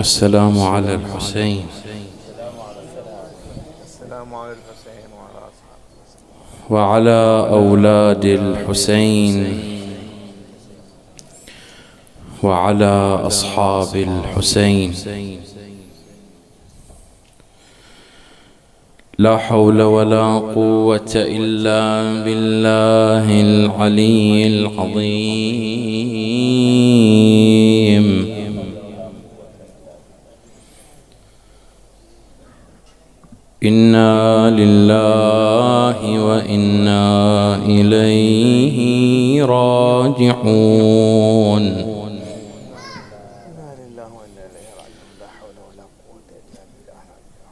السلام على الحسين وعلى أولاد الحسين وعلى أصحاب الحسين. لا حول ولا قوة إلا بالله العلي العظيم. إنا لله وإنا إليه راجعون.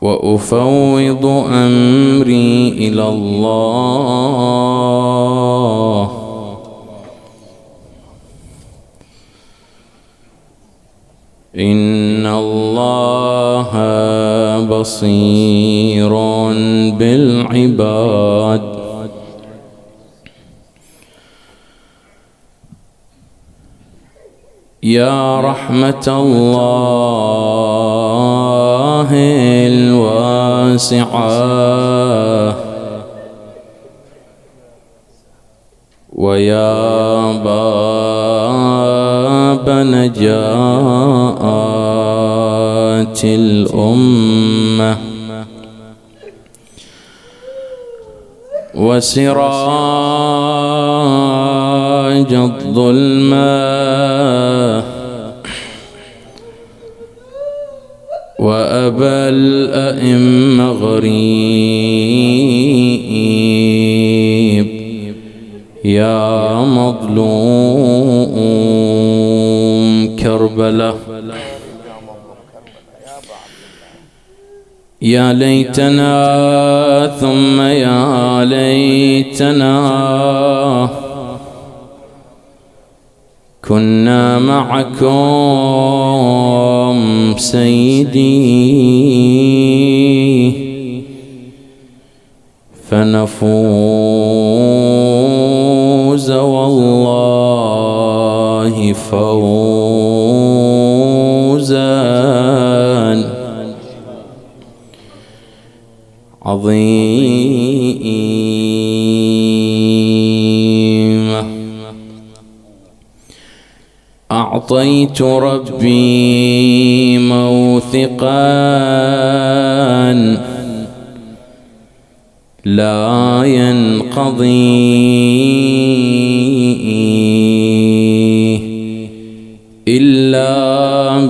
وأفوض أمري إلى الله إن الله بصير بالعباد. يا رحمة الله الواسعة ويا باب نجاة الأمة وسراج الظلمة وأبا الأئمة غريب يا مظلوم كربلاء. يا ليتنا ثم يا ليتنا كنا معكم سيدي فنفوز والله فوزا عظيما. أعطيت ربي موثقا لا ينقضي إلا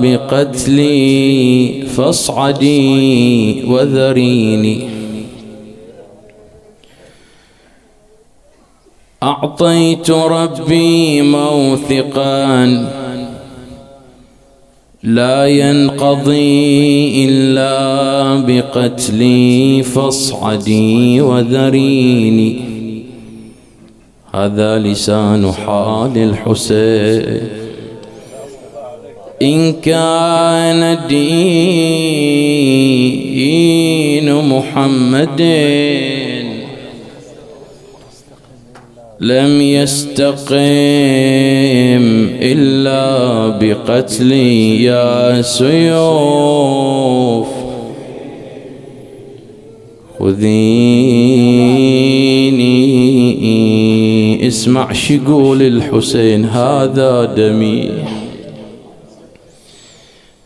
بقتلي فاصعدي وذريني. أعطيت ربي موثقا لا ينقضي إلا بقتلي فاصعدي وذريني. هذا لسان حال الحسين. إن كان دين محمد لم يستقم إلا بقتلي يا سيوف. خذيني. اسمع شقول الحسين. هذا دمي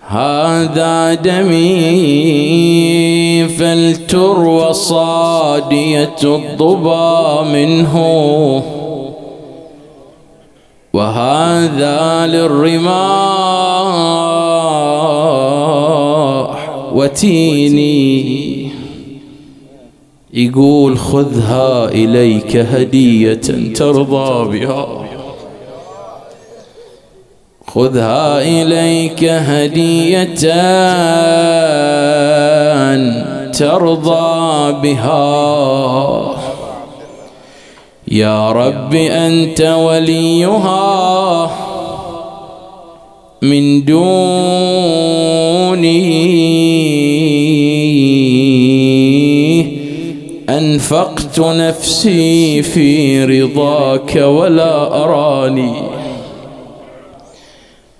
هذا دمي فلتروى صادية الضبا منه وهذا للرماح وتيني. يقول خذها إليك هدية ترضى بها، خذها إليك هدية ترضى بها. يا رب أنت وليها من دوني. أنفقت نفسي في رضاك ولا أراني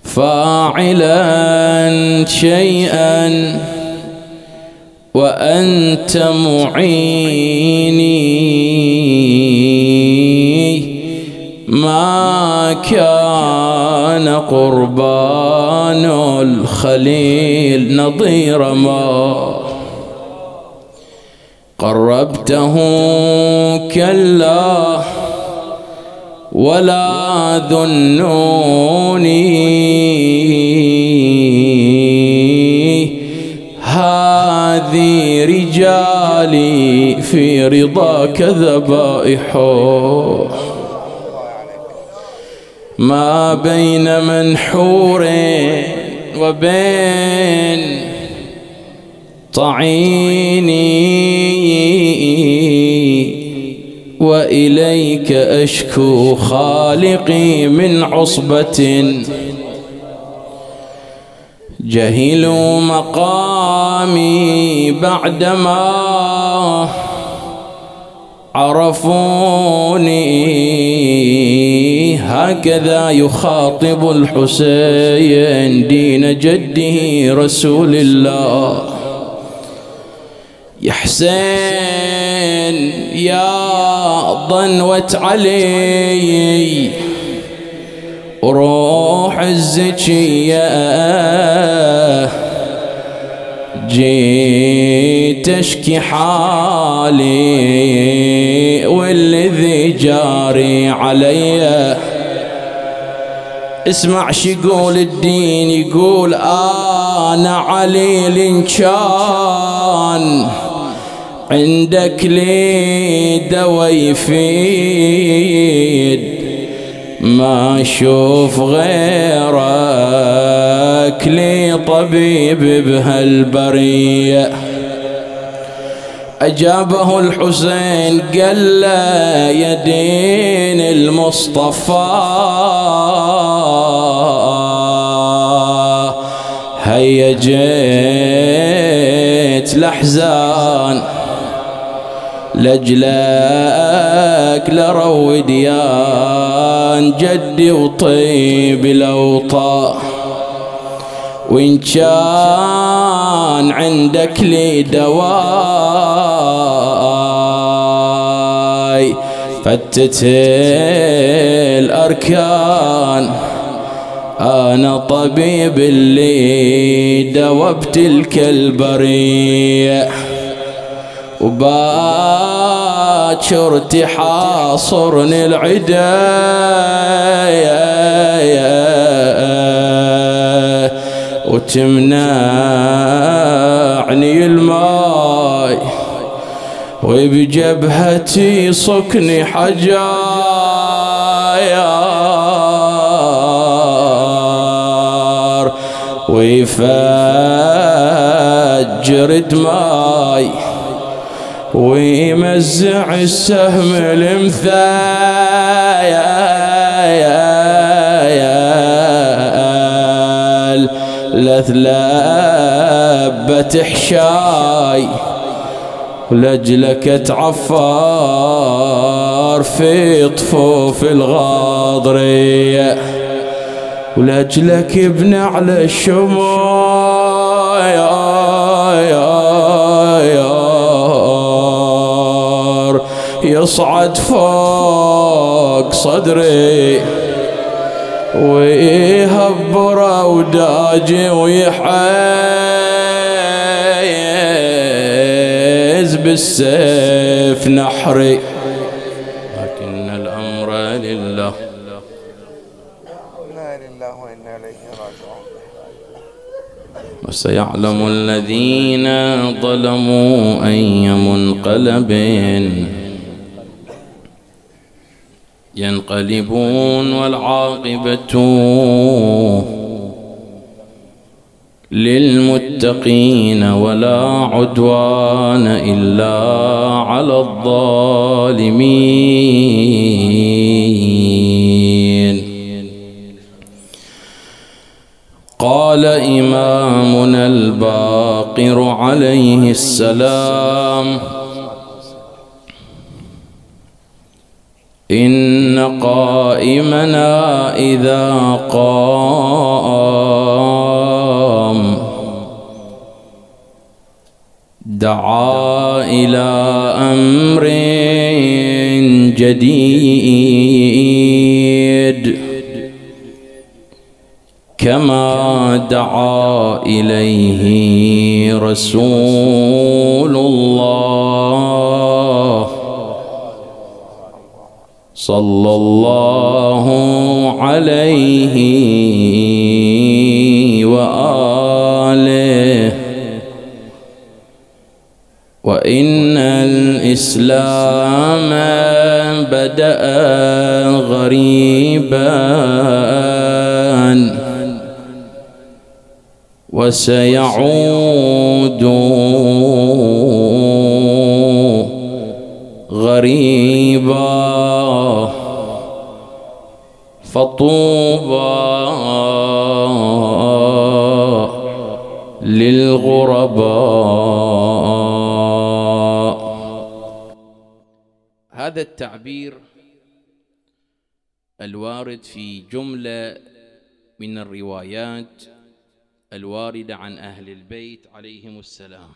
فاعلاً عنك شيئا وأنت معيني ما كان قربان الخليل نظير ما قربته كلا ولا ذنوني هذه رجالي في رضاك ذبائحه ما بين منحور وبين طعيني وإليك أشكو خالقي من عصبة جهلوا مقامي بعدما عرفوني هكذا يخاطب الحسين دين جده رسول الله يا حسين يا ضنوة علي روح الزكية جيت اشكي حالي والذي جاري علي اسمع شيقول الدين يقول انا علي لنشان عندك لي دوا يفيد ما شوف غيرك لي طبيب بهالبرية أجابه الحسين قال له يا دين المصطفى هيا جيت لحزان لجلك لرو ديان جدي وطيب الأوطان وإن كان عندك لي دواي فتت الأركان أنا طبيب اللي دوبت لك البرية وباكر تحاصرني العداية وتمنعني الماي وبجبهتي صكني حجاير ويفجر دماي ويمزع السهم المثايل لثلبة حشاي ولجلك اتعفر في طفوف الغاضرية ولجلك ابن على الشمايل يصعد فوق صدري ويهبر وداجي ويحيز بالسيف نحري لكن الأمر لله وسيعلم الذين ظلموا أي منقلب ينقلبون والعاقبة للمتقين ولا عدوان إلا على الظالمين. قال إمامنا الباقر عليه السلام إن قائمنا إذا قام دعا إلى أمر جديد كما دعا إليه رسول الله صلى الله عليه وآله. وإن الإسلام بدأ غريبا وسيعود غريبا فطوبى للغرباء. هذا التعبير الوارد في جملة من الروايات الواردة عن أهل البيت عليهم السلام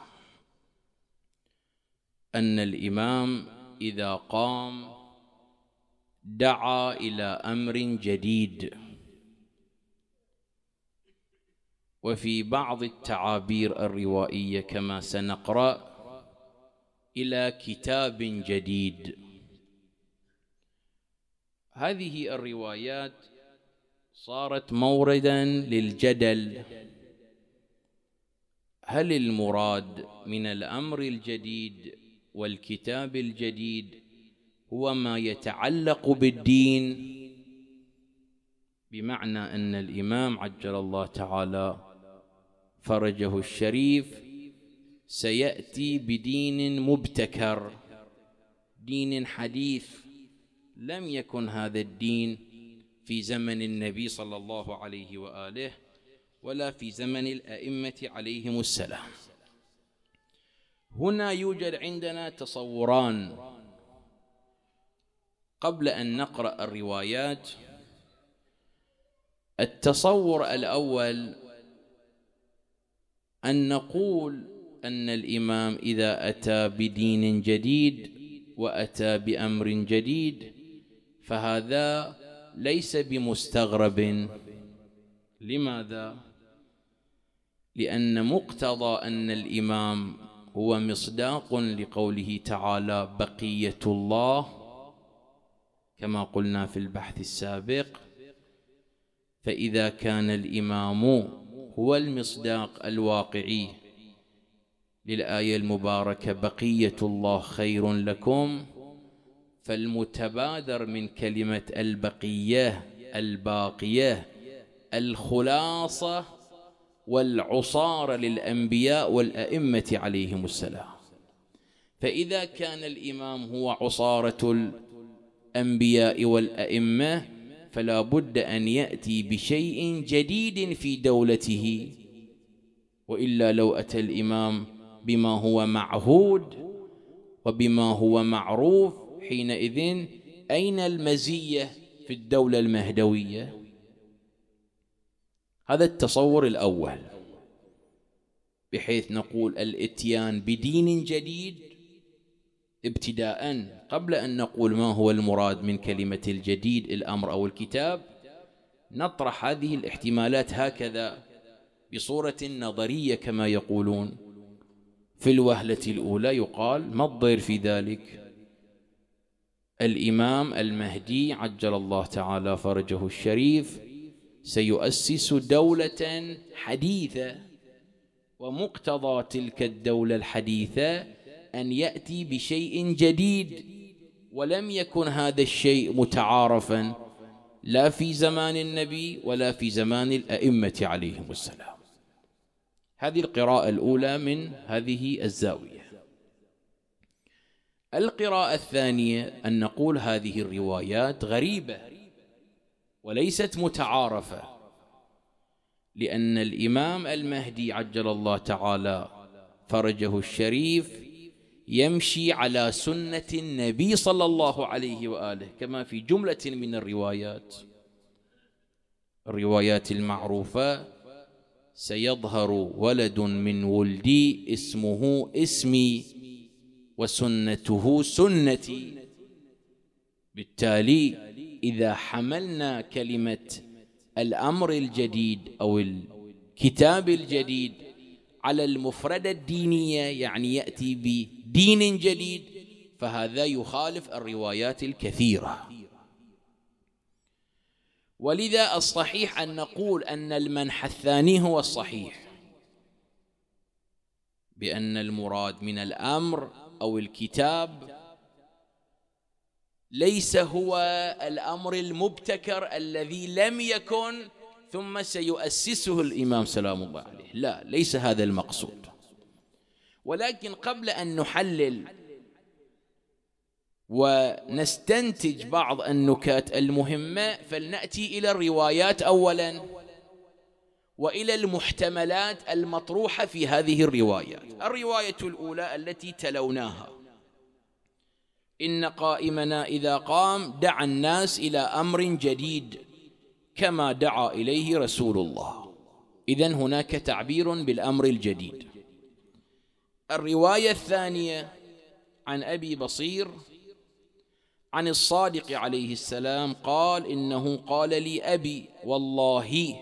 أن الإمام إذا قام دعا إلى أمر جديد. وفي بعض التعابير الروائية كما سنقرأ إلى كتاب جديد. هذه الروايات صارت موردا للجدل، هل المراد من الأمر الجديد والكتاب الجديد هو ما يتعلق بالدين، بمعنى أن الإمام عجل الله تعالى فرجه الشريف سيأتي بدين مبتكر، دين حديث، لم يكن هذا الدين في زمن النبي صلى الله عليه وآله ولا في زمن الأئمة عليهم السلام. هنا يوجد عندنا تصوران قبل أن نقرأ الروايات. التصور الأول أن نقول أن الإمام إذا أتى بدين جديد وأتى بأمر جديد فهذا ليس بمستغرب. لماذا؟ لأن مقتضى أن الإمام هو مصداق لقوله تعالى بقية الله كما قلنا في البحث السابق، فإذا كان الإمام هو المصداق الواقعي للآية المباركة بقية الله خير لكم، فالمتبادر من كلمة البقية الباقية الخلاصة والعصارة للأنبياء والأئمة عليهم السلام. فإذا كان الإمام هو عصارة الأنبياء والأئمة فلا بد أن يأتي بشيء جديد في دولته، وإلا لو أتى الإمام بما هو معهود وبما هو معروف حينئذ أين المزية في الدولة المهدوية؟ هذا التصور الأول، بحيث نقول الاتيان بدين جديد ابتداء قبل أن نقول ما هو المراد من كلمة الجديد الأمر أو الكتاب، نطرح هذه الاحتمالات هكذا بصورة نظرية كما يقولون. في الوهلة الأولى يقال ما الضير في ذلك، الإمام المهدي عجل الله تعالى فرجه الشريف سيؤسس دولة حديثة، ومقتضى تلك الدولة الحديثة أن يأتي بشيء جديد، ولم يكن هذا الشيء متعارفا لا في زمان النبي ولا في زمان الأئمة عليهم السلام. هذه القراءة الأولى من هذه الزاوية. القراءة الثانية أن نقول هذه الروايات غريبة وليست متعارفة، لأن الإمام المهدي عجل الله تعالى فرجه الشريف يمشي على سنة النبي صلى الله عليه وآله كما في جملة من الروايات المعروفة سيظهر ولد من ولدي اسمه اسمي وسنته سنتي. بالتالي إذا حملنا كلمة الأمر الجديد أو الكتاب الجديد على المفردة الدينية يعني يأتي بدين جديد فهذا يخالف الروايات الكثيرة. ولذا الصحيح أن نقول أن المنح الثاني هو الصحيح، بأن المراد من الأمر أو الكتاب ليس هو الأمر المبتكر الذي لم يكن ثم سيؤسسه الإمام سلام الله عليه، لا، ليس هذا المقصود. ولكن قبل أن نحلل ونستنتج بعض النكات المهمة فلنأتي إلى الروايات أولاً وإلى المحتملات المطروحة في هذه الروايات. الرواية الأولى التي تلوناها: إن قائمنا إذا قام دعا الناس إلى أمر جديد كما دعا إليه رسول الله. إذن هناك تعبير بالأمر الجديد. الرواية الثانية عن أبي بصير عن الصادق عليه السلام قال: إنه قال لي أبي والله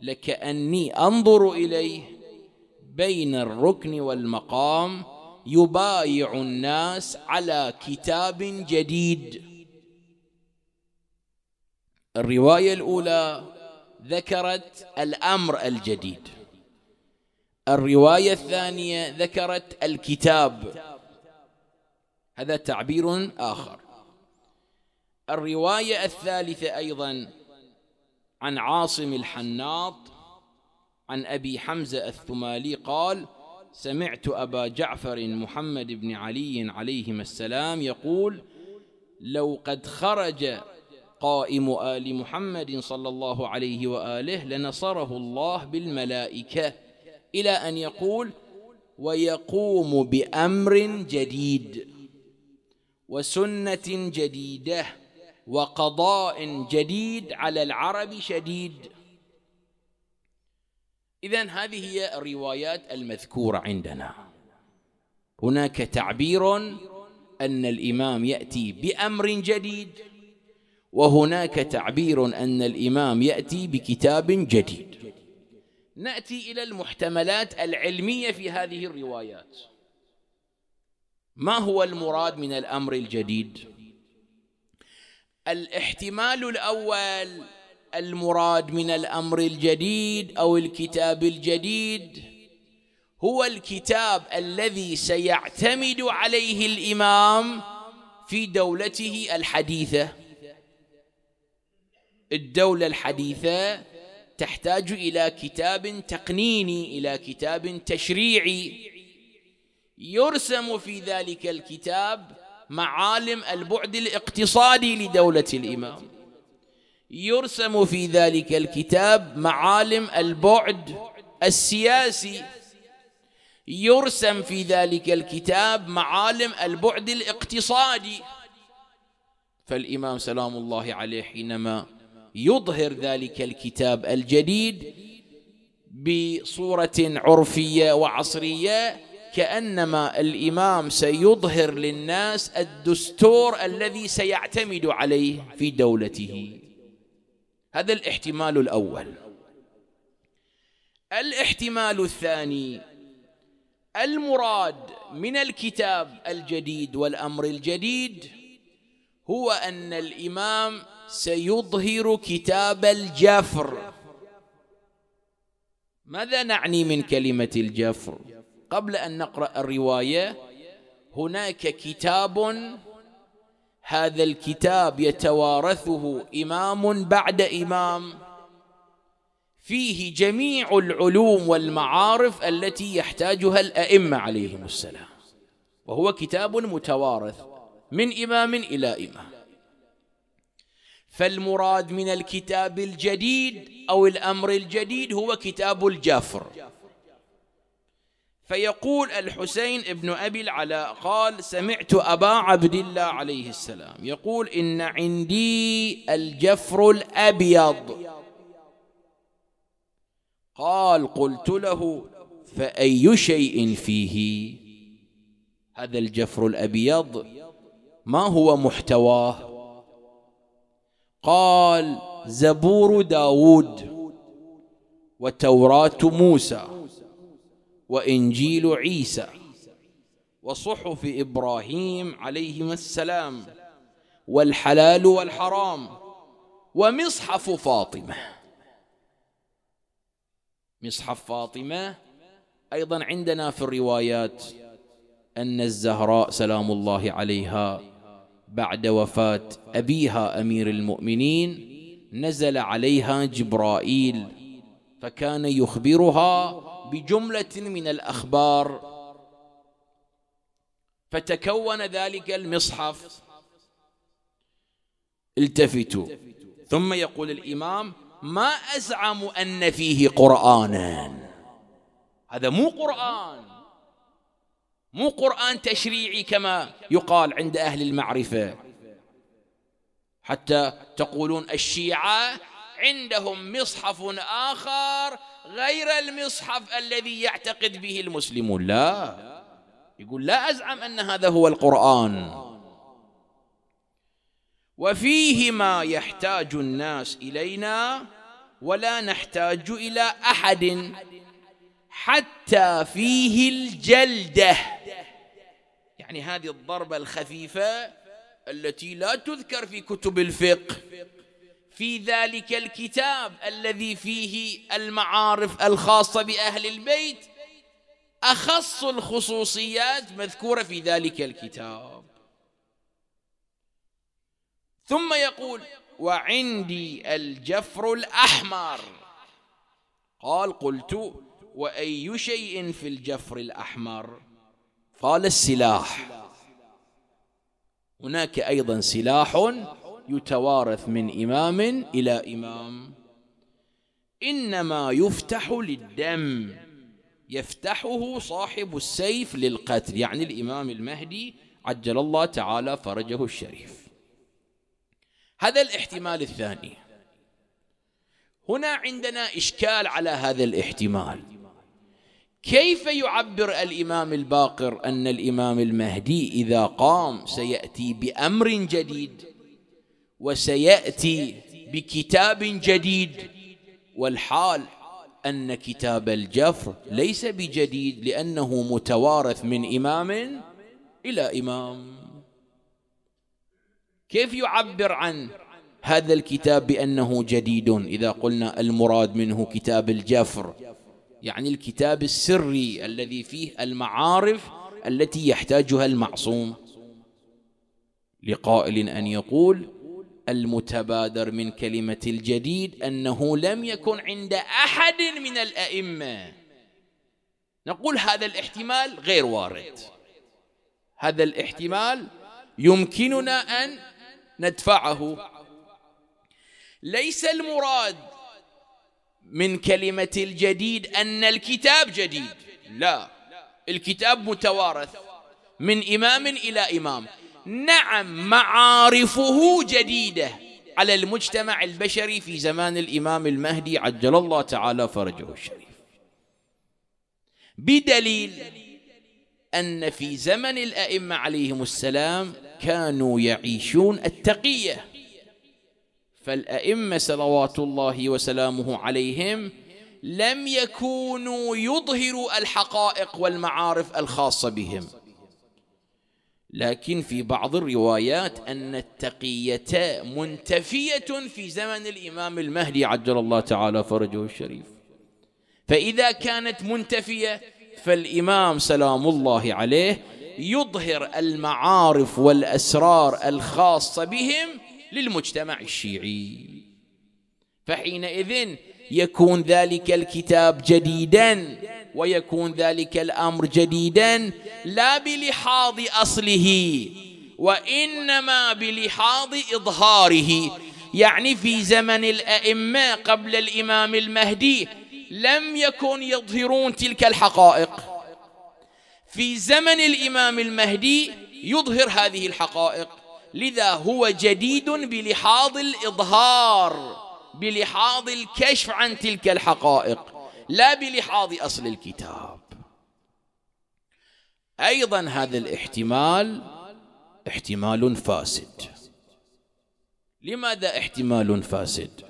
لكأني أنظر إليه بين الركن والمقام يبايع الناس على كتاب جديد. الرواية الأولى ذكرت الأمر الجديد، الرواية الثانية ذكرت الكتاب، هذا تعبير آخر. الرواية الثالثة أيضاً عن عاصم الحناط عن أبي حمزة الثمالي قال: سمعت أبا جعفر محمد بن علي عليهما السلام يقول: لو قد خرج قائم آل محمد صلى الله عليه وآله لنصره الله بالملائكة، إلى أن يقول: ويقوم بأمر جديد وسنة جديدة وقضاء جديد على العرب شديد. إذن هذه هي الروايات المذكورة عندنا، هناك تعبير أن الإمام يأتي بأمر جديد، وهناك تعبير أن الإمام يأتي بكتاب جديد. نأتي إلى المحتملات العلمية في هذه الروايات. ما هو المراد من الأمر الجديد؟ الاحتمال الأول: المراد من الأمر الجديد أو الكتاب الجديد هو الكتاب الذي سيعتمد عليه الإمام في دولته الحديثة. الدولة الحديثة تحتاج إلى كتاب تقنيني، إلى كتاب تشريعي، يرسم في ذلك الكتاب معالم البعد الاقتصادي لدولة الإمام، يرسم في ذلك الكتاب معالم البعد السياسي، يرسم في ذلك الكتاب معالم البعد الاقتصادي. فالإمام سلام الله عليه حينما يظهر ذلك الكتاب الجديد بصورة عرفية وعصرية كأنما الإمام سيظهر للناس الدستور الذي سيعتمد عليه في دولته. هذا الاحتمال الأول. الاحتمال الثاني: المراد من الكتاب الجديد والأمر الجديد هو أن الإمام سيظهر كتاب الجفر. ماذا نعني من كلمة الجفر؟ قبل أن نقرأ الرواية هناك كتاب، هذا الكتاب يتوارثه إمام بعد إمام، فيه جميع العلوم والمعارف التي يحتاجها الأئمة عليهم السلام، وهو كتاب متوارث من إمام إلى إمام. فالمراد من الكتاب الجديد أو الأمر الجديد هو كتاب الجافر. فيقول الحسين ابن أبي العلاء قال: سمعت أبا عبد الله عليه السلام يقول: إن عندي الجفر الأبيض. قال قلت له فأي شيء فيه؟ هذا الجفر الأبيض ما هو محتواه؟ قال زبور داود وتوراة موسى وإنجيل عيسى وصحف إبراهيم عليهما السلام والحلال والحرام ومصحف فاطمة. مصحف فاطمة أيضا عندنا في الروايات أن الزهراء سلام الله عليها بعد وفاة أبيها أمير المؤمنين نزل عليها جبرائيل فكان يخبرها بجملة من الأخبار فتكون ذلك المصحف. التفتوا، ثم يقول الإمام ما أزعم أن فيه قرآنا، هذا مو قرآن تشريعي كما يقال عند أهل المعرفة، حتى تقولون الشيعة عندهم مصحف آخر غير المصحف الذي يعتقد به المسلمون. لا، يقول لا أزعم أن هذا هو القرآن. وفيه ما يحتاج الناس إلينا ولا نحتاج إلى أحد حتى فيه الجلدة، يعني هذه الضربة الخفيفة التي لا تذكر في كتب الفقه، في ذلك الكتاب الذي فيه المعارف الخاصة بأهل البيت أخص الخصوصيات مذكورة في ذلك الكتاب. ثم يقول وعندي الجفر الأحمر. قال قلت وأي شيء في الجفر الأحمر؟ قال السلاح. هناك أيضا سلاح يتوارث من إمام إلى إمام، إنما يفتح للدم، يفتحه صاحب السيف للقتل، يعني الإمام المهدي عجل الله تعالى فرجه الشريف. هذا الاحتمال الثاني. هنا عندنا إشكال على هذا الاحتمال، كيف يعبر الإمام الباقر أن الإمام المهدي إذا قام سيأتي بأمر جديد وسيأتي بكتاب جديد، والحال أن كتاب الجفر ليس بجديد لأنه متوارث من إمام إلى إمام، كيف يعبر عن هذا الكتاب بأنه جديد؟ إذا قلنا المراد منه كتاب الجفر يعني الكتاب السري الذي فيه المعارف التي يحتاجها المعصوم، لقائل أن يقول المتبادر من كلمة الجديد أنه لم يكن عند أحد من الأئمة. نقول هذا الاحتمال غير وارد، هذا الاحتمال يمكننا أن ندفعه. ليس المراد من كلمة الجديد أن الكتاب جديد، لا، الكتاب متوارث من إمام إلى إمام، نعم معارفه جديدة على المجتمع البشري في زمان الإمام المهدي عجل الله تعالى فرجه الشريف، بدليل أن في زمن الأئمة عليهم السلام كانوا يعيشون التقية، فالأئمة صلوات الله وسلامه عليهم لم يكونوا يظهروا الحقائق والمعارف الخاصة بهم، لكن في بعض الروايات أن التقية منتفية في زمن الإمام المهدي عجل الله تعالى فرجه الشريف، فإذا كانت منتفية فالإمام سلام الله عليه يظهر المعارف والأسرار الخاصة بهم للمجتمع الشيعي، فحينئذ يكون ذلك الكتاب جديدا ويكون ذلك الأمر جديدا لا بلحاظ أصله وإنما بلحاظ إظهاره، يعني في زمن الأئمة قبل الإمام المهدي لم يكن يظهرون تلك الحقائق، في زمن الإمام المهدي يظهر هذه الحقائق، لذا هو جديد بلحاظ الإظهار بلحاظ الكشف عن تلك الحقائق، لا بلحاظ أصل الكتاب. أيضا هذا الاحتمال احتمال فاسد. لماذا احتمال فاسد؟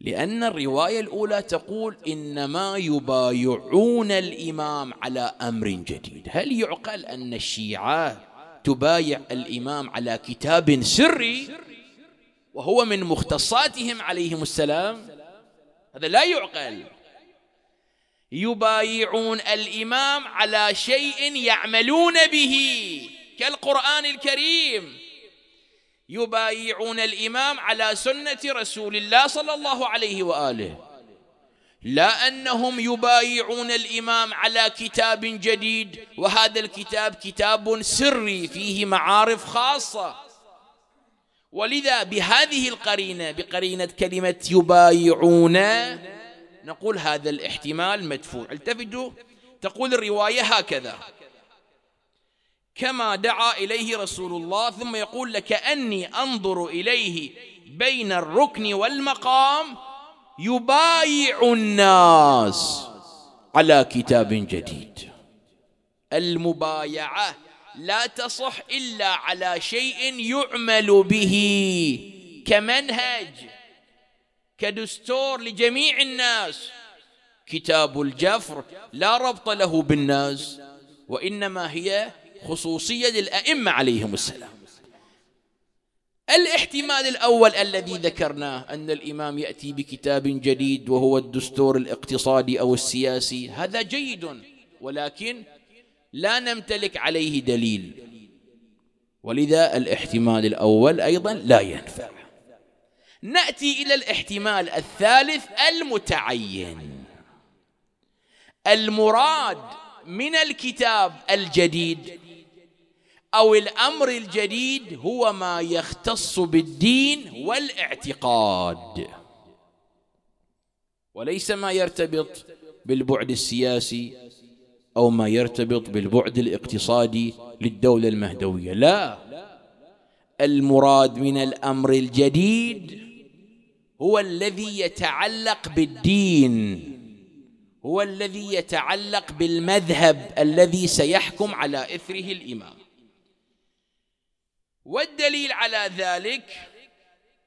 لأن الرواية الأولى تقول إنما يبايعون الإمام على أمر جديد. هل يعقل أن الشيعة تبايع الإمام على كتاب سري وهو من مختصاتهم عليهم السلام؟ هذا لا يعقل. يبايعون الإمام على شيء يعملون به كالقرآن الكريم، يبايعون الإمام على سنة رسول الله صلى الله عليه وآله، لا أنهم يبايعون الإمام على كتاب جديد وهذا الكتاب كتاب سري فيه معارف خاصة. ولذا بهذه القرينة، بقرينة كلمة يبايعون، نقول هذا الاحتمال مدفوع. التفتوا، تقول الرواية هكذا: كما دعا إليه رسول الله، ثم يقول لكأني أنظر إليه بين الركن والمقام يبايع الناس على كتاب جديد. المبايعة لا تصح إلا على شيء يعمل به كمنهج كدستور لجميع الناس. كتاب الجفر لا ربط له بالناس، وإنما هي خصوصية للأئمة عليهم السلام. الاحتمال الأول الذي ذكرناه، أن الإمام يأتي بكتاب جديد وهو الدستور الاقتصادي أو السياسي، هذا جيد ولكن لا نمتلك عليه دليل، ولذا الاحتمال الأول أيضا لا ينفع. نأتي إلى الاحتمال الثالث المتعين. المراد من الكتاب الجديد أو الأمر الجديد هو ما يختص بالدين والاعتقاد، وليس ما يرتبط بالبعد السياسي أو ما يرتبط بالبعد الاقتصادي للدولة المهدوية. لا، المراد من الأمر الجديد هو الذي يتعلق بالدين، هو الذي يتعلق بالمذهب الذي سيحكم على إثره الإمام. والدليل على ذلك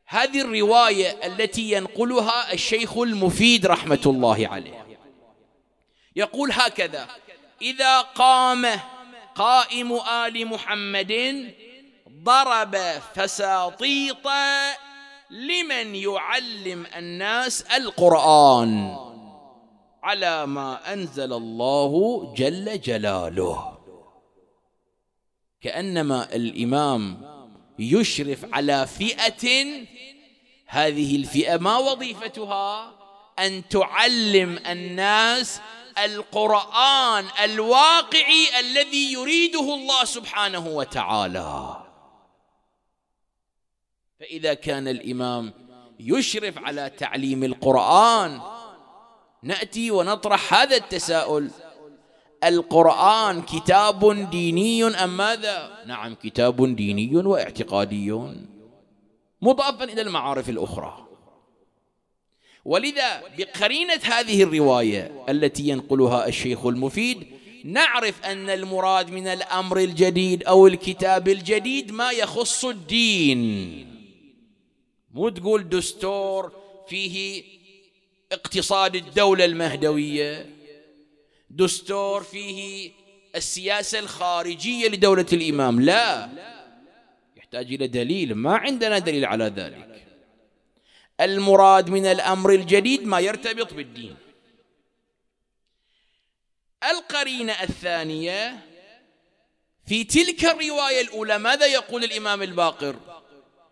هذه الرواية التي ينقلها الشيخ المفيد رحمة الله عليه، يقول هكذا: إذا قام قائم آل محمد ضرب فساطيط لمن يعلم الناس القرآن على ما أنزل الله جل جلاله. كأنما الإمام يشرف على فئة، هذه الفئة ما وظيفتها؟ أن تعلم الناس القرآن الواقعي الذي يريده الله سبحانه وتعالى. فإذا كان الإمام يشرف على تعليم القرآن، نأتي ونطرح هذا التساؤل: القرآن كتاب ديني أم ماذا؟ نعم، كتاب ديني واعتقادي مضافا إلى المعارف الأخرى. ولذا بقرينة هذه الرواية التي ينقلها الشيخ المفيد نعرف أن المراد من الأمر الجديد أو الكتاب الجديد ما يخص الدين. مو تقول دستور فيه اقتصاد الدولة المهدوية، دستور فيه السياسة الخارجية لدولة الإمام، لا، يحتاج إلى دليل، ما عندنا دليل على ذلك. المراد من الأمر الجديد ما يرتبط بالدين. القرينة الثانية في تلك الرواية الأولى، ماذا يقول الإمام الباقر؟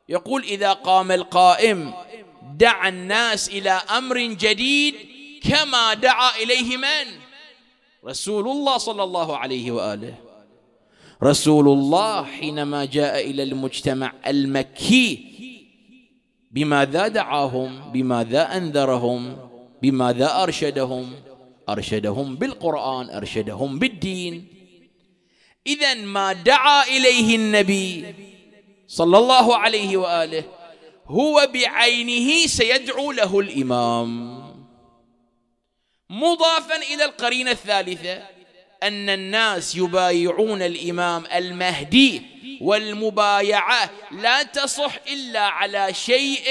يقول: إذا قام القائم دعا الناس إلى أمر جديد كما دعا إليه من؟ رسول الله صلى الله عليه وآله. رسول الله حينما جاء إلى المجتمع المكي بماذا دعاهم؟ بماذا أنذرهم؟ بماذا أرشدهم؟ أرشدهم بالقرآن، أرشدهم بالدين. إذا ما دعا إليه النبي صلى الله عليه وآله هو بعينه سيدعو له الإمام. مضافا إلى القرينة الثالثة أن الناس يبايعون الإمام المهدي، والمبايعة لا تصح إلا على شيء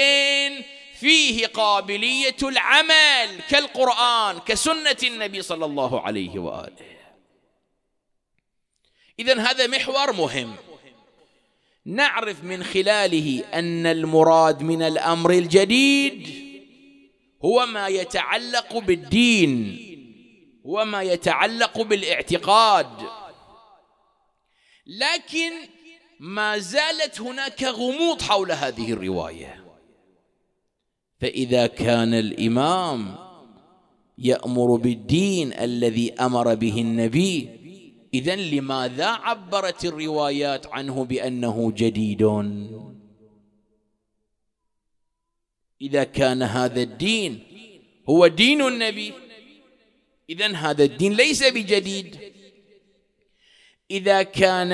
فيه قابلية العمل كالقرآن كسنة النبي صلى الله عليه وآله. إذن هذا محور مهم نعرف من خلاله أن المراد من الأمر الجديد هو ما يتعلق بالدين وما يتعلق بالاعتقاد، لكن ما زالت هناك غموض حول هذه الرواية. فإذا كان الإمام يأمر بالدين الذي أمر به النبي، إذن لماذا عبرت الروايات عنه بأنه جديد؟ إذا كان هذا الدين هو دين النبي، إذن هذا الدين ليس بجديد. إذا كان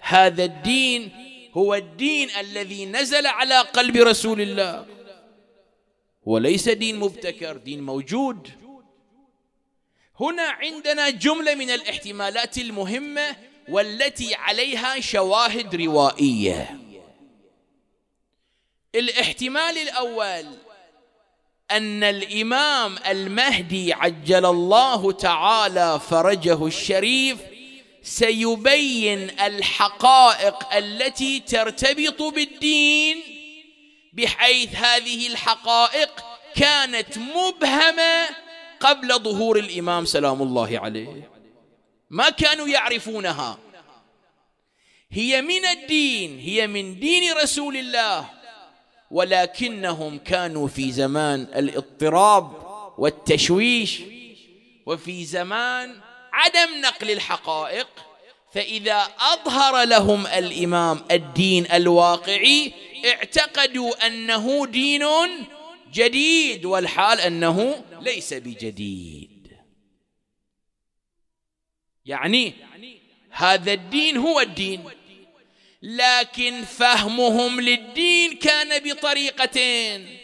هذا الدين هو الدين الذي نزل على قلب رسول الله، وليس دين مبتكر، دين موجود. هنا عندنا جملة من الاحتمالات المهمة والتي عليها شواهد روائية. الاحتمال الأول أن الإمام المهدي عجل الله تعالى فرجه الشريف سيبين الحقائق التي ترتبط بالدين، بحيث هذه الحقائق كانت مبهمة قبل ظهور الإمام سلام الله عليه، ما كانوا يعرفونها. هي من الدين، هي من دين رسول الله، ولكنهم كانوا في زمان الاضطراب والتشويش وفي زمان عدم نقل الحقائق، فإذا أظهر لهم الإمام الدين الواقعي اعتقدوا أنه دين جديد، والحال أنه ليس بجديد. يعني هذا الدين هو الدين، لكن فهمهم للدين كان بطريقتين،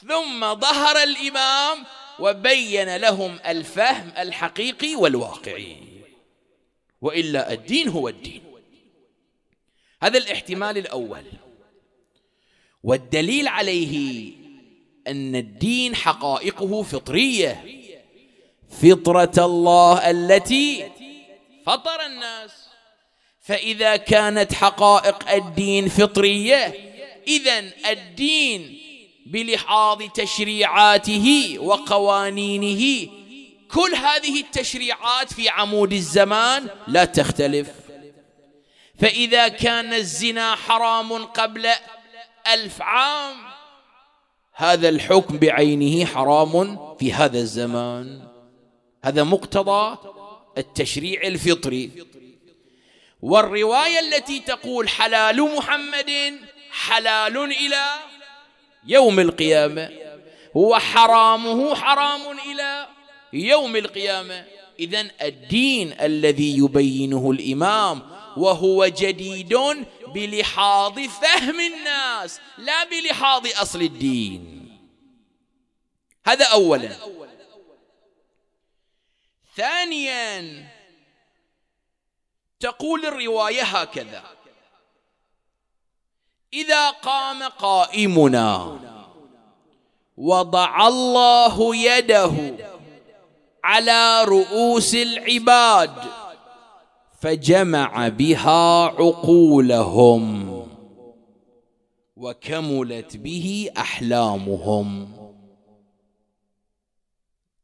ثم ظهر الإمام وبين لهم الفهم الحقيقي والواقعي، وإلا الدين هو الدين. هذا الاحتمال الأول، والدليل عليه أن الدين حقائقه فطرية، فطرة الله التي فطر الناس. فإذا كانت حقائق الدين فطرية، إذن الدين بلحاظ تشريعاته وقوانينه، كل هذه التشريعات في عمود الزمان لا تختلف. فإذا كان الزنا حرام قبل 1000 عام، هذا الحكم بعينه حرام في هذا الزمان، هذا مقتضى التشريع الفطري. والرواية التي تقول حلال محمد حلال إلى يوم القيامة، وحرامه حرام إلى يوم القيامة، إذن الدين الذي يبينه الإمام وهو جديد بلحاظ فهم الناس لا بلحاظ أصل الدين. هذا أولا. ثانيا، تقول الرواية هكذا: إذا قام قائمنا وضع الله يده على رؤوس العباد فجمع بها عقولهم وكملت به أحلامهم.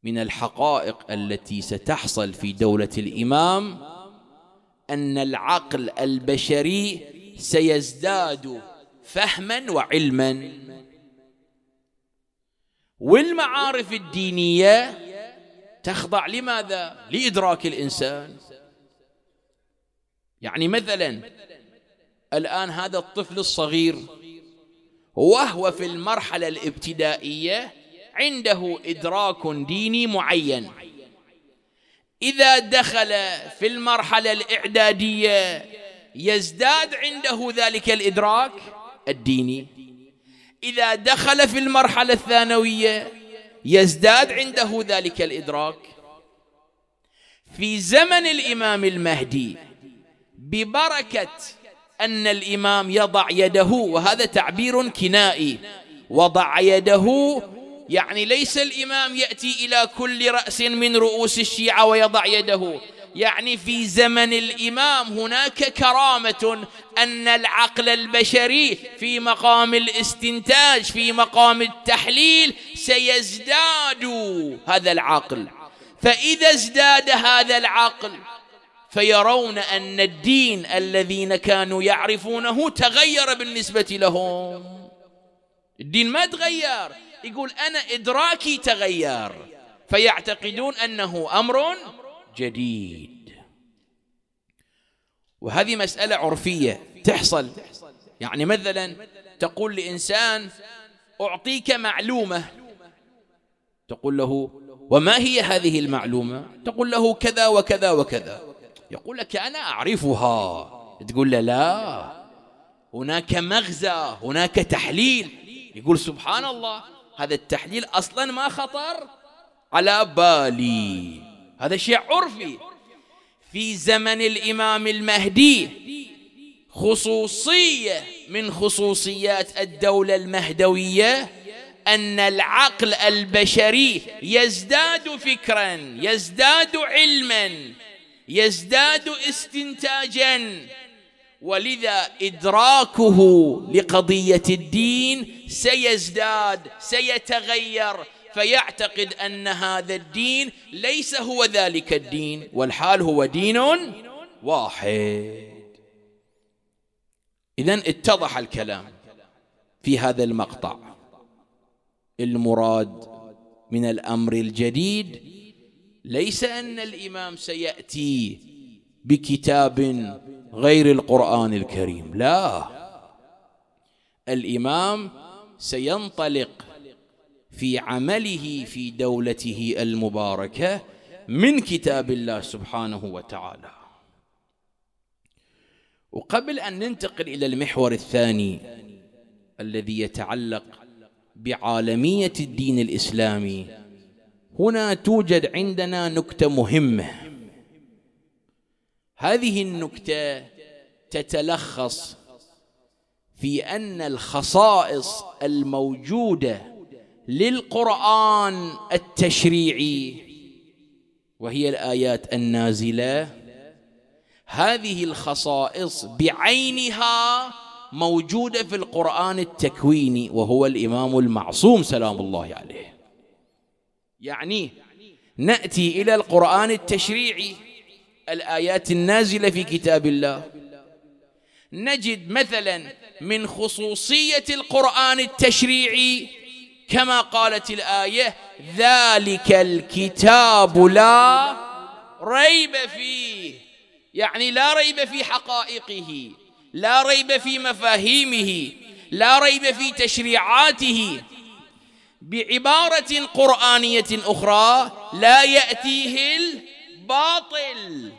من الحقائق التي ستحصل في دولة الإمام أن العقل البشري سيزداد فهما وعلما، والمعارف الدينية تخضع لماذا؟ لإدراك الإنسان. يعني مثلا الآن هذا الطفل الصغير وهو في المرحلة الابتدائية عنده إدراك ديني معين، إذا دخل في المرحلة الإعدادية يزداد عنده ذلك الإدراك الديني، إذا دخل في المرحلة الثانوية يزداد عنده ذلك الإدراك. في زمن الإمام المهدي ببركة أن الإمام يضع يده، وهذا تعبير كنائي، وضع يده يعني ليس الإمام يأتي إلى كل رأس من رؤوس الشيعة ويضع يده، يعني في زمن الإمام هناك كرامة أن العقل البشري في مقام الاستنتاج في مقام التحليل سيزداد هذا العقل، فإذا ازداد هذا العقل فيرون أن الدين الذين كانوا يعرفونه تغير بالنسبة لهم. الدين ما تغير، يقول أنا إدراكي تغير، فيعتقدون أنه أمر جديد. وهذه مسألة عرفية تحصل، يعني مثلا تقول لإنسان أعطيك معلومة، تقول له وما هي هذه المعلومة؟ تقول له كذا وكذا وكذا، يقول لك أنا أعرفها، تقول له لا، هناك مغزى، هناك تحليل. يقول سبحان الله، هذا التحليل أصلا ما خطر على بالي، هذا شيء عرفي. في زمن الإمام المهدي خصوصية من خصوصيات الدولة المهدوية أن العقل البشري يزداد فكرا، يزداد علما، يزداد استنتاجا، ولذا إدراكه لقضية الدين سيزداد، سيتغير، فيعتقد أن هذا الدين ليس هو ذلك الدين، والحال هو دين واحد. إذن اتضح الكلام في هذا المقطع. المراد من الأمر الجديد ليس أن الإمام سيأتي بكتاب غير القرآن الكريم، لا، الإمام سينطلق في عمله في دولته المباركة من كتاب الله سبحانه وتعالى. وقبل أن ننتقل إلى المحور الثاني الذي يتعلق بعالمية الدين الإسلامي، هنا توجد عندنا نكتة مهمة، هذه النكتة تتلخص في أن الخصائص الموجودة للقرآن التشريعي وهي الآيات النازلة، هذه الخصائص بعينها موجودة في القرآن التكويني وهو الإمام المعصوم سلام الله عليه. يعني نأتي إلى القرآن التشريعي، الآيات النازلة في كتاب الله، نجد مثلا من خصوصية القرآن التشريعي كما قالت الآية: ذلك الكتاب لا ريب فيه، يعني لا ريب في حقائقه، لا ريب في مفاهيمه، لا ريب في تشريعاته. بعبارة قرآنية أخرى: لا يأتيه الباطل.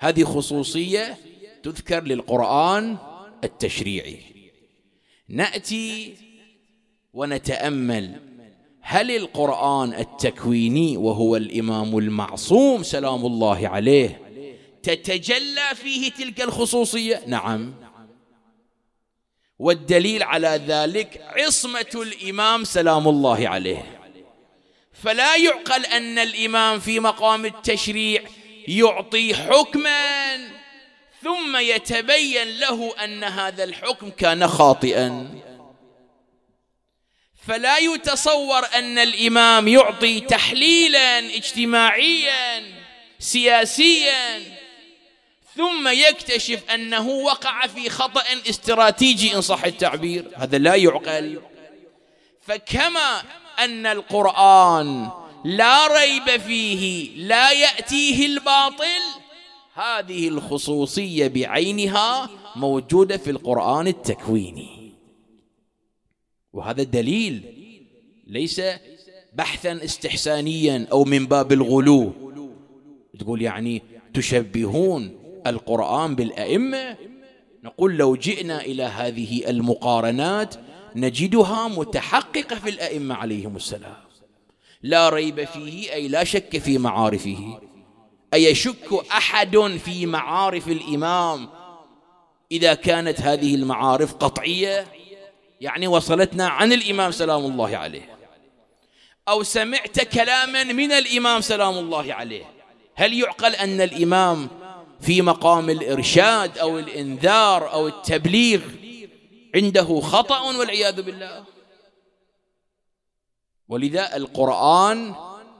هذه خصوصية تذكر للقرآن التشريعي. نأتي ونتأمل هل القرآن التكويني وهو الإمام المعصوم سلام الله عليه تتجلى فيه تلك الخصوصية؟ نعم، والدليل على ذلك عصمة الإمام سلام الله عليه، فلا يعقل أن الإمام في مقام التشريع يعطي حكما ثم يتبين له أن هذا الحكم كان خاطئا، فلا يتصور أن الإمام يعطي تحليلا اجتماعيا سياسيا ثم يكتشف أنه وقع في خطأ استراتيجي إن صح التعبير، هذا لا يعقل. فكما أن القرآن لا ريب فيه لا يأتيه الباطل، هذه الخصوصية بعينها موجودة في القرآن التكويني، وهذا دليل ليس بحثا استحسانيا أو من باب الغلو. تقول يعني تشبهون القرآن بالأئمة؟ نقول لو جئنا إلى هذه المقارنات نجدها متحققة في الأئمة عليهم السلام لا ريب فيه أي لا شك في معارفه. أيشك أحد في معارف الإمام؟ إذا كانت هذه المعارف قطعية يعني وصلتنا عن الإمام سلام الله عليه أو سمعت كلاما من الإمام سلام الله عليه، هل يعقل أن الإمام في مقام الإرشاد أو الإنذار أو التبليغ عنده خطأ والعياذ بالله؟ ولذا القرآن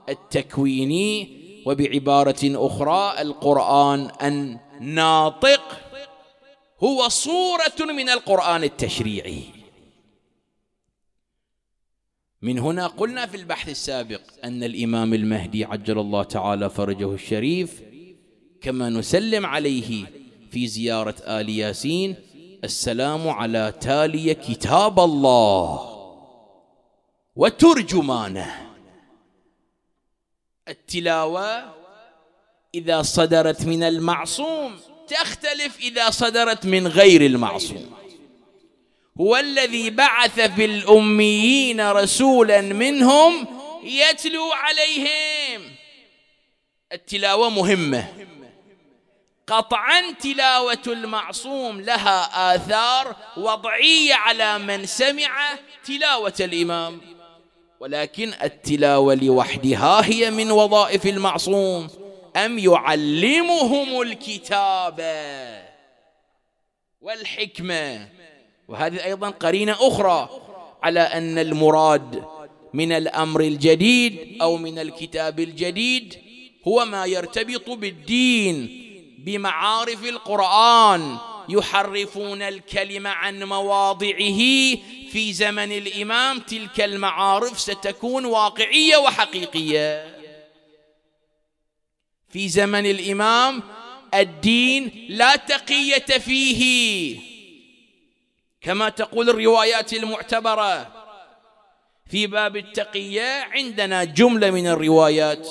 التكويني وبعبارة أخرى القرآن الناطق هو صورة من القرآن التشريعي. من هنا قلنا في البحث السابق أن الإمام المهدي عجل الله تعالى فرجه الشريف كما نسلم عليه في زيارة آل ياسين السلام على تالي كتاب الله وترجمانه. التلاوة إذا صدرت من المعصوم تختلف إذا صدرت من غير المعصوم. هو الذي بعث في الأميين رسولا منهم يتلو عليهم. التلاوة مهمة قطعا، تلاوة المعصوم لها آثار وضعية على من سمع تلاوة الإمام، ولكن التلاوة لوحدها هي من وظائف المعصوم. أم يعلمهم الكتابة والحكمة، وهذه أيضا قرينة أخرى على أن المراد من الأمر الجديد أو من الكتاب الجديد هو ما يرتبط بالدين بمعارف القرآن، يحرفون الكلمة عن مواضعه في زمن الإمام، تلك المعارف ستكون واقعية وحقيقية. في زمن الإمام الدين لا تقية فيه كما تقول الروايات المعتبرة. في باب التقية عندنا جملة من الروايات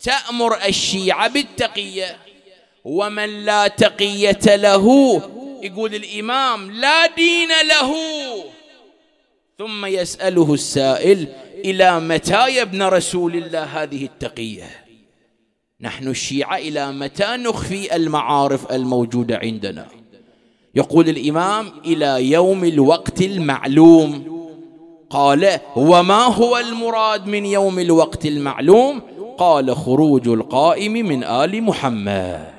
تأمر الشيعة بالتقية، ومن لا تقية له يقول الإمام لا دين له. ثم يسأله السائل إلى متى يا ابن رسول الله هذه التقية؟ نحن الشيعة إلى متى نخفي المعارف الموجودة عندنا؟ يقول الإمام إلى يوم الوقت المعلوم. قال وما هو المراد من يوم الوقت المعلوم؟ قال خروج القائم من آل محمد.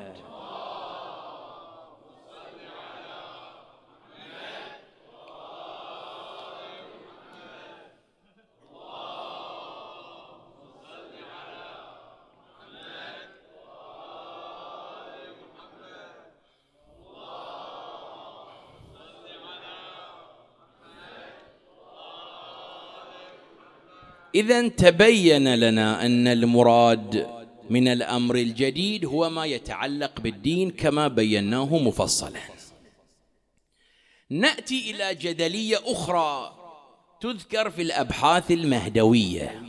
إذن تبين لنا أن المراد من الأمر الجديد هو ما يتعلق بالدين كما بيناه مفصلا. نأتي إلى جدلية أخرى تذكر في الأبحاث المهدوية.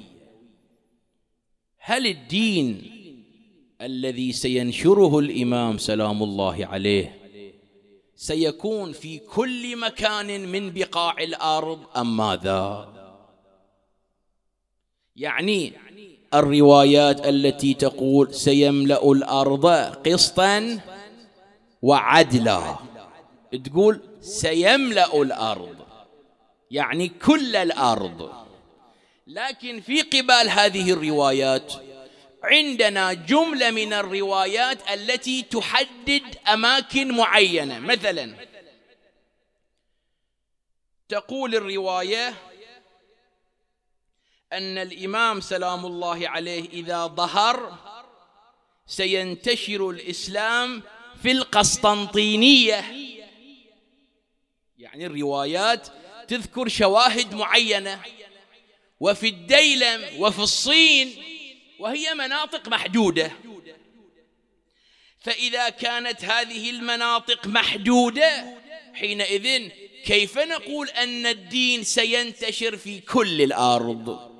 هل الدين الذي سينشره الإمام سلام الله عليه سيكون في كل مكان من بقاع الأرض أم ماذا؟ يعني الروايات التي تقول سيملأ الأرض قسطا وعدلا تقول سيملأ الأرض يعني كل الأرض، لكن في قبال هذه الروايات عندنا جملة من الروايات التي تحدد أماكن معينة. مثلا تقول الرواية أن الإمام سلام الله عليه إذا ظهر سينتشر الإسلام في القسطنطينية. يعني الروايات تذكر شواهد معينة، وفي الديلم وفي الصين، وهي مناطق محدودة. فإذا كانت هذه المناطق محدودة حينئذ كيف نقول أن الدين سينتشر في كل الأرض؟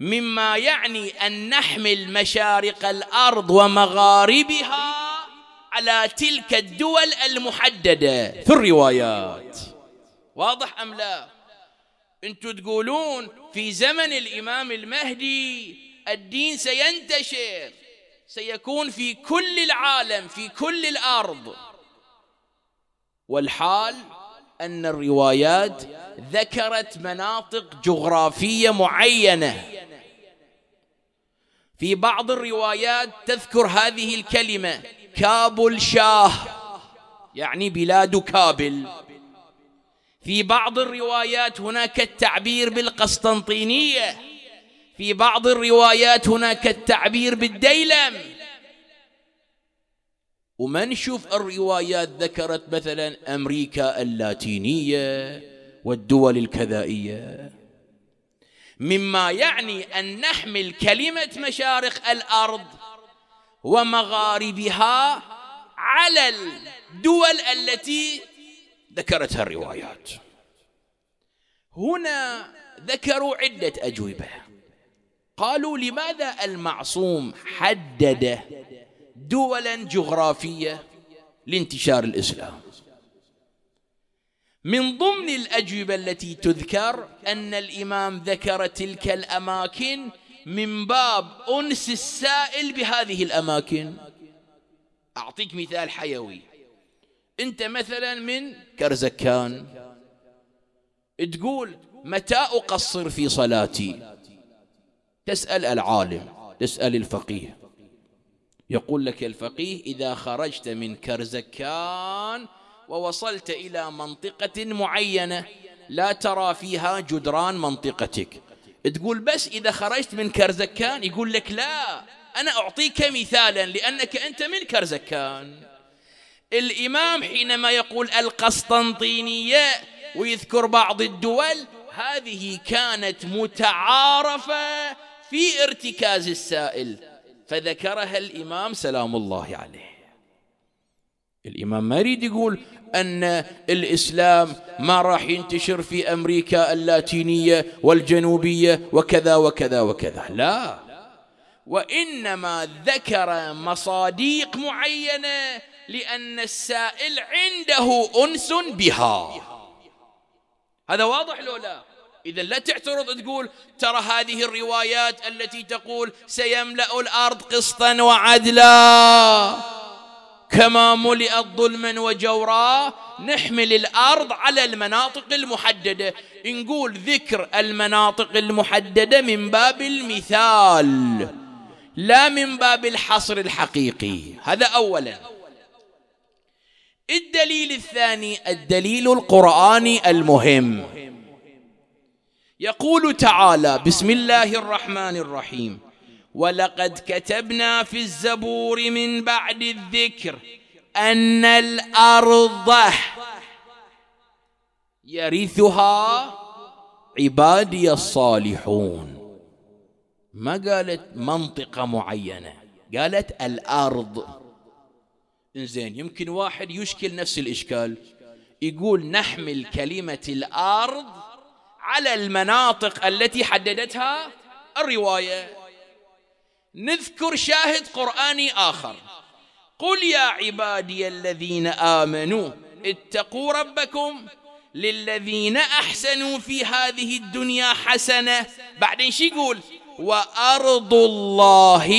مما يعني أن نحمل مشارق الأرض ومغاربها على تلك الدول المحددة في الروايات، واضح أم لا؟ أنتوا تقولون في زمن الإمام المهدي الدين سينتشر، سيكون في كل العالم، في كل الأرض، والحال أن الروايات ذكرت مناطق جغرافية معينة. في بعض الروايات تذكر هذه الكلمة كابل شاه، يعني بلاد كابل. في بعض الروايات هناك التعبير بالقسطنطينية، في بعض الروايات هناك التعبير بالديلم. وما نشوف الروايات ذكرت مثلا أمريكا اللاتينية والدول الكذائية، مما يعني أن نحمل كلمة مشارق الأرض ومغاربها على الدول التي ذكرتها الروايات. هنا ذكروا عدة أجوبة. قالوا لماذا المعصوم حدد دولا جغرافية لانتشار الإسلام؟ من ضمن الأجوبة التي تذكر أن الإمام ذكر تلك الأماكن من باب أنس السائل بهذه الأماكن. أعطيك مثال حيوي. أنت مثلا من كرزكان تقول متى أقصر في صلاتي؟ تسأل العالم، تسأل الفقيه، يقول لك الفقيه إذا خرجت من كرزكان ووصلت إلى منطقة معينة لا ترى فيها جدران منطقتك، تقول بس إذا خرجت من كرزكان. يقول لك لا، أنا أعطيك مثالا لأنك أنت من كرزكان. الإمام حينما يقول القسطنطينية ويذكر بعض الدول، هذه كانت متعارفة في ارتكاز السائل، فذكرها الإمام سلام الله عليه. الإمام ما يريد يقول أن الإسلام ما راح ينتشر في أمريكا اللاتينية والجنوبية وكذا وكذا وكذا، لا، وإنما ذكر مصادق معينة لأن السائل عنده أنس بها. هذا واضح لو لا؟ إذا لا تعترض تقول ترى هذه الروايات التي تقول سيملأ الأرض قسطا وعدلا كما ملئت ظلما وجورا، نحمل الأرض على المناطق المحددة، نقول ذكر المناطق المحددة من باب المثال لا من باب الحصر الحقيقي. هذا أولا. الدليل الثاني الدليل القرآني المهم. يقول تعالى بسم الله الرحمن الرحيم ولقد كتبنا في الزبور من بعد الذكر أن الأرض يرثها عبادي الصالحون. ما قالت منطقة معينة، قالت الأرض. إنزين يمكن واحد يشكل نفس الإشكال، يقول نحمل كلمة الأرض على المناطق التي حددتها الرواية. نذكر شاهد قرآني آخر. قل يا عبادي الذين آمنوا اتقوا ربكم للذين أحسنوا في هذه الدنيا حسنة. بعدين شي يقول وأرض الله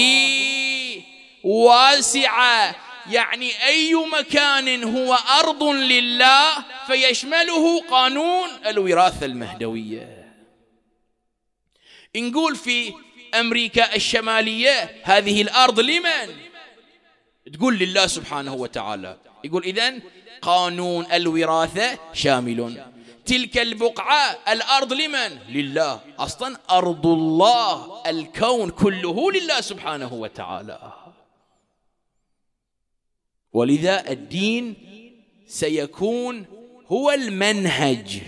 واسعة، يعني أي مكان هو أرض لله فيشمله قانون الوراثة المهدوية. نقول في أمريكا الشمالية هذه الأرض لمن؟ تقول لله سبحانه وتعالى. يقول إذن قانون الوراثة شامل. تلك البقعة الأرض لمن؟ لله. أصلا أرض الله، الكون كله لله سبحانه وتعالى. ولذا الدين سيكون هو المنهج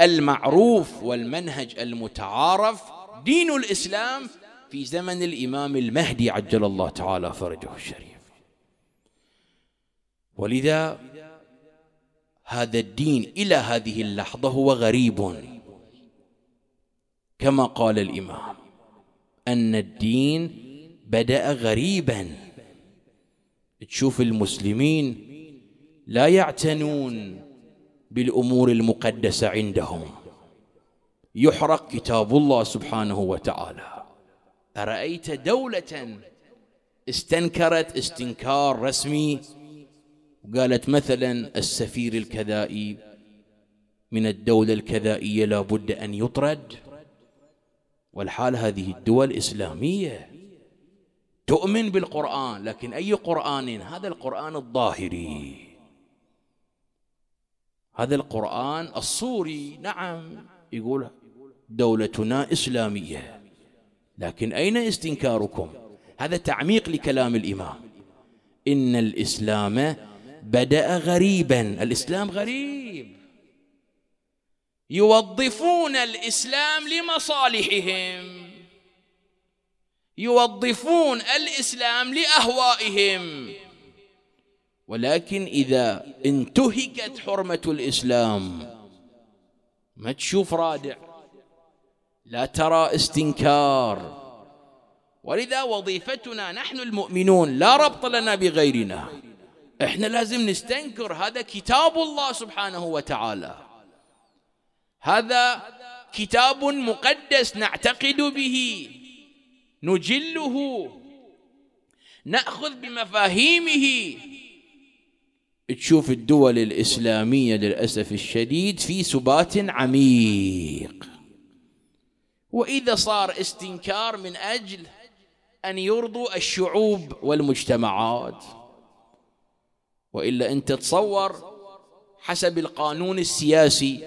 المعروف والمنهج المتعارف، دين الإسلام في زمن الإمام المهدي عجل الله تعالى فرجه الشريف. ولذا هذا الدين إلى هذه اللحظة هو غريب، كما قال الإمام أن الدين بدأ غريباً. تشوف المسلمين لا يعتنون بالأمور المقدسة عندهم يحرق كتاب الله سبحانه وتعالى. أرأيت دولة استنكرت استنكار رسمي وقالت مثلا السفير الكذائي من الدولة الكذائية لا بد أن يطرد؟ والحال هذه الدول إسلامية تؤمن بالقرآن، لكن أي قرآن؟ هذا القرآن الظاهري، هذا القرآن الصوري. نعم يقول دولتنا إسلامية، لكن أين استنكاركم؟ هذا تعميق لكلام الإمام. إن الإسلام بدأ غريبا، الإسلام غريب، يوظفون الإسلام لمصالحهم، يوظفون الإسلام لأهوائهم، ولكن إذا انتهكت حرمة الإسلام ما تشوف رادع، لا ترى استنكار. ولذا وظيفتنا نحن المؤمنون لا ربط لنا بغيرنا، احنا لازم نستنكر. هذا كتاب الله سبحانه وتعالى، هذا كتاب مقدس نعتقد به، نجله، نأخذ بمفاهيمه. تشوف الدول الإسلامية للأسف الشديد في سبات عميق، وإذا صار استنكار من أجل أن يرضوا الشعوب والمجتمعات، وإلا أنت تصور حسب القانون السياسي،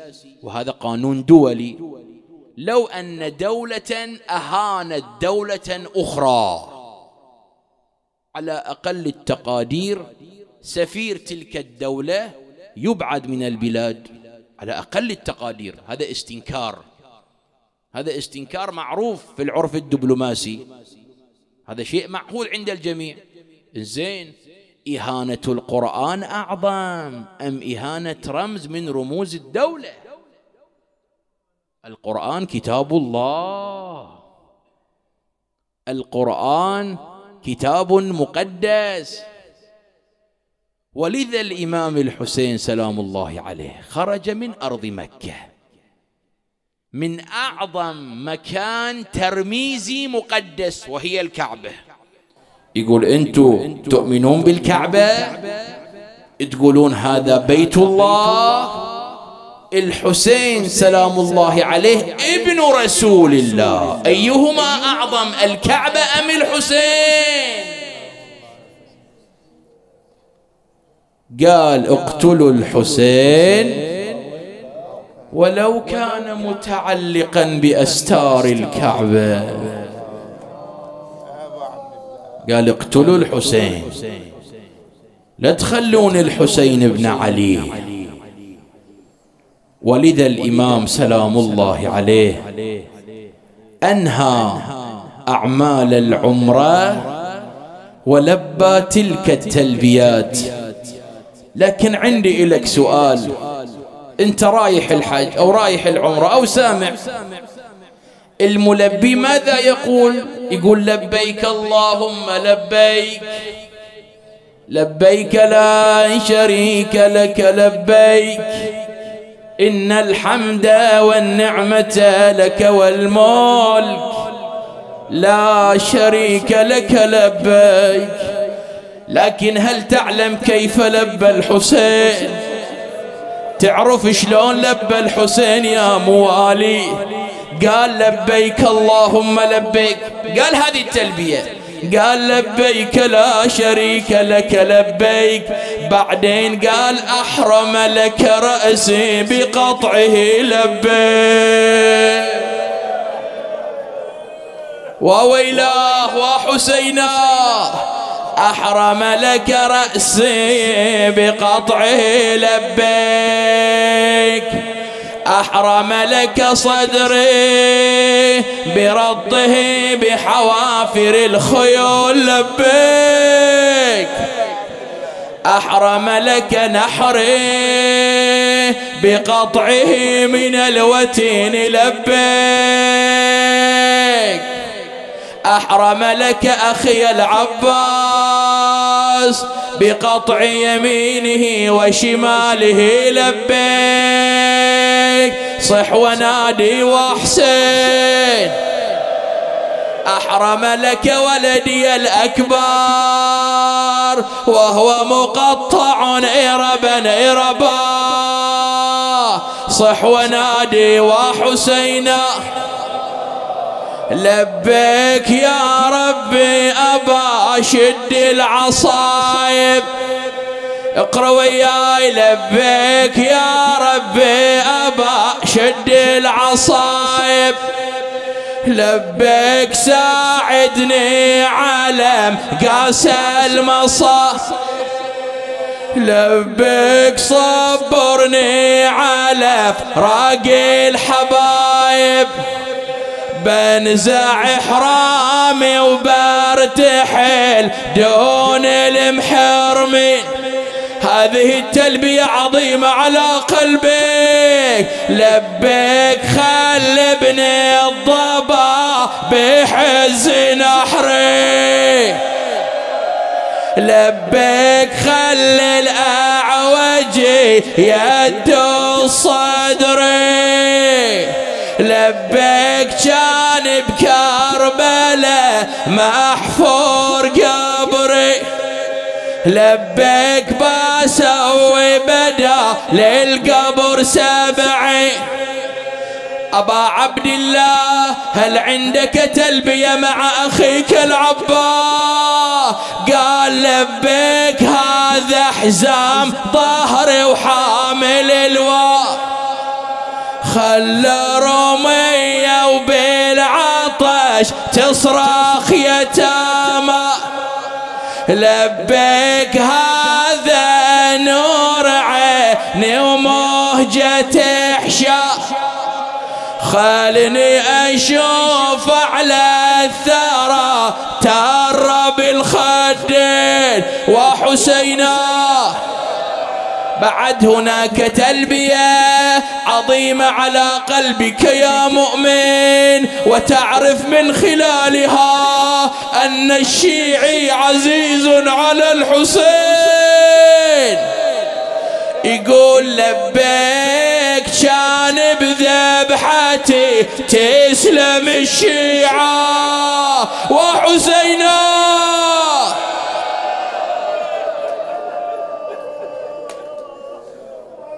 وهذا قانون دولي، لو أن دولة أهانت دولة أخرى على أقل التقادير سفير تلك الدولة يبعد من البلاد على أقل التقادير. هذا استنكار، هذا استنكار معروف في العرف الدبلوماسي، هذا شيء معقول عند الجميع. زين، إهانة القرآن أعظم أم إهانة رمز من رموز الدولة؟ القرآن كتاب الله، القرآن كتاب مقدس. ولذا الإمام الحسين سلام الله عليه خرج من أرض مكة، من أعظم مكان ترميزي مقدس وهي الكعبة. يقول أنتم تؤمنون بالكعبة، تقولون هذا بيت الله، الحسين سلام الله عليه ابن رسول الله، أيهما أعظم، الكعبة أم الحسين؟ قال اقتلوا الحسين ولو كان متعلقا بأستار الكعبة. قال اقتلوا الحسين، لا تخلون الحسين بن علي. ولذا الإمام سلام الله عليه أنهى أعمال العمرة ولبى تلك التلبيات. لكن عندي لك سؤال، انت رايح الحج او رايح العمره او سامع الملبي ماذا يقول؟ يقول لبيك اللهم لبيك، لبيك لا شريك لك لبيك، ان الحمد والنعمه لك والملك لا شريك لك لبيك. لكن هل تعلم كيف لبى الحسين؟ تعرف شلون لبى الحسين يا موالي؟ قال لبيك اللهم لبيك، قال هذه التلبية، قال لبيك لا شريك لك لبيك، بعدين قال أحرم لك رأسي بقطعه لبيك. وويلاه وحسيناه، أحرم لك رأسي بقطعه لبيك، أحرم لك صدري بربطه بحوافر الخيول لبيك، أحرم لك نحري بقطعه من الوتين لبيك، أحرم لك أخي العباس الراس بقطع يمينه وشماله لبيك صح ونادي واحسن أحرم لك ولدي الأكبر وهو مقطع إربا إربا صح ونادي وحسينا لبيك يا ربي أبا أشد العصايب اقرأ وياي لبيك يا ربي أبا شد العصايب لبيك ساعدني علم قاس المصائب لبيك صبرني على فراق الحبايب بنزع إحرامي وبرتحل دون المحرمين هذه التلبية عظيمة على قلبك لبيك خلبني الضبا بحزن أحري لبيك خل الأعوجي يد صدري لبيك كان بكربلاء محفور قبري لبيك بسوي بدا للقبر سبعي أبا عبد الله هل عندك تلبية مع أخيك العباس قال لبيك هذا حزام ظهري وحامل الواء خلى رمية وبالعطش تصرخ يتامى لبيك هذا نور عيني ومهجة احشاء خلني اشوف على الثرى ترى بالخدين وحسينا بعد هناك تلبية عظيمة على قلبك يا مؤمن وتعرف من خلالها أن الشيعي عزيز على الحسين يقول لبيك كان بذبحتي تسلم الشيعة وحسينا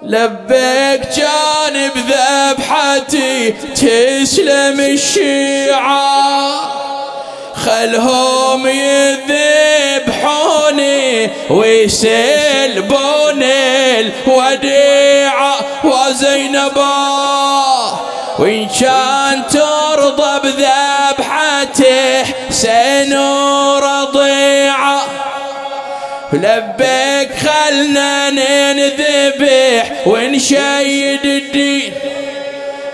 لبيك جانب ذبحتي تسلم الشيعة خلهم يذبحوني ويسلبوني الوديعة وزينبا وإن كان ترضى بذبحتي حسين ورضيعة لبيك خلنا نذبح ونشيد الدين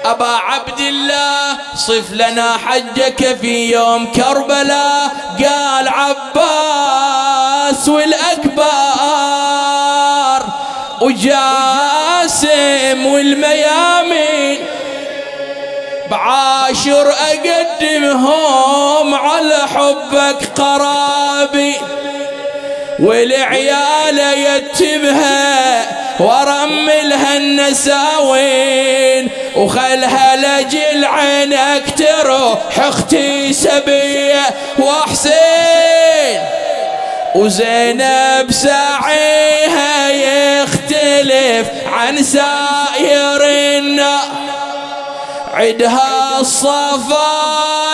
أبا عبد الله صف لنا حجك في يوم كربلاء قال عباس والأكبر وجاسم والميامين بعاشر أقدمهم على حبك قرابي والعيال يتبها ورملها النساوين وخلها لجل عينك تروح اختي سبية وحسين وزينب سعيها يختلف عن سائرنا عدها الصفا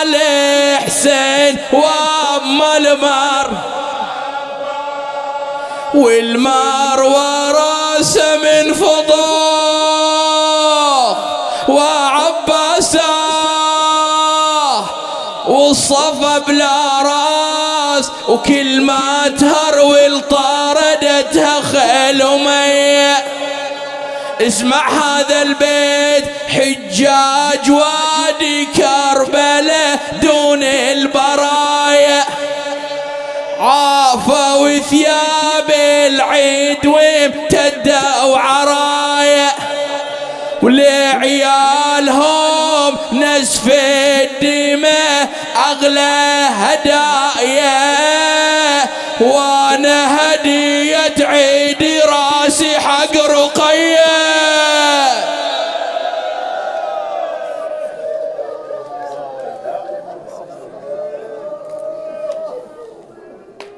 لحسين وأما المر والمار وراسه من فضة وعباسه والصفا بلا راس وكل ما تهرول طاردتها خيل ومية اسمع هذا البيت حجاج وادي كربلاء دون البرايا عافوا ثياب العيد وامتدوا عرايا ولعيالهم نزف الدماء اغلى هدايا وانا هدية عيد راسي حق رقية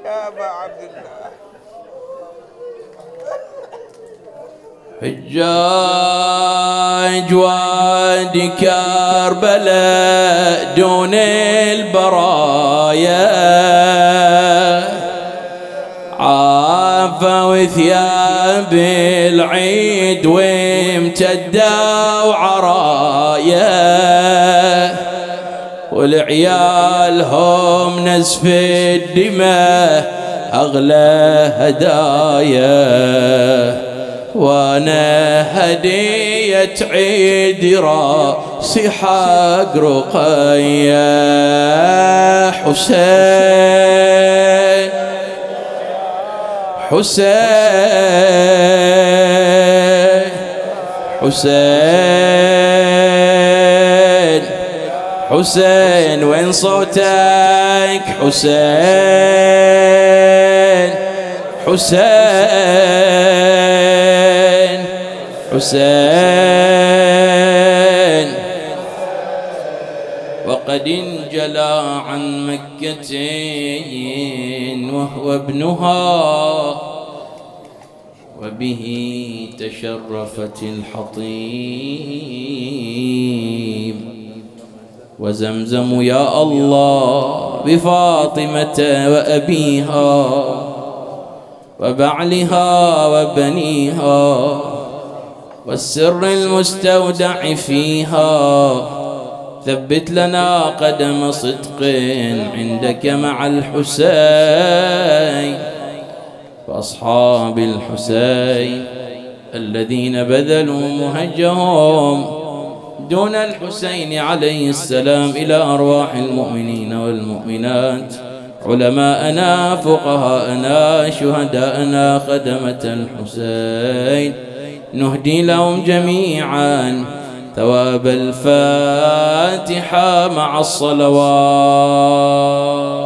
يا ابا عبد الله حجاج وادي كربلاء دون البرايا عافوا ثياب العيد وامتدوا عرايا والعيالهم نزف الدماء أغلى هدايا وانا هدية عيد راسي حق رقية حسين حسين حسين حسين وين صوتك حسين حسين حسين وقد انجلى عن مكة وهو ابنها وبه تشرفت الحطيم وزمزم يا الله بفاطمة وأبيها وبعلها وبنيها والسر المستودع فيها ثبت لنا قدم صدق عندك مع الحسين وأصحاب الحسين الذين بذلوا مهجهم دون الحسين عليه السلام إلى أرواح المؤمنين والمؤمنات علماءنا فقهاءنا شهداءنا خدمة الحسين نهدي لهم جميعا ثواب الفاتحة مع الصلوات.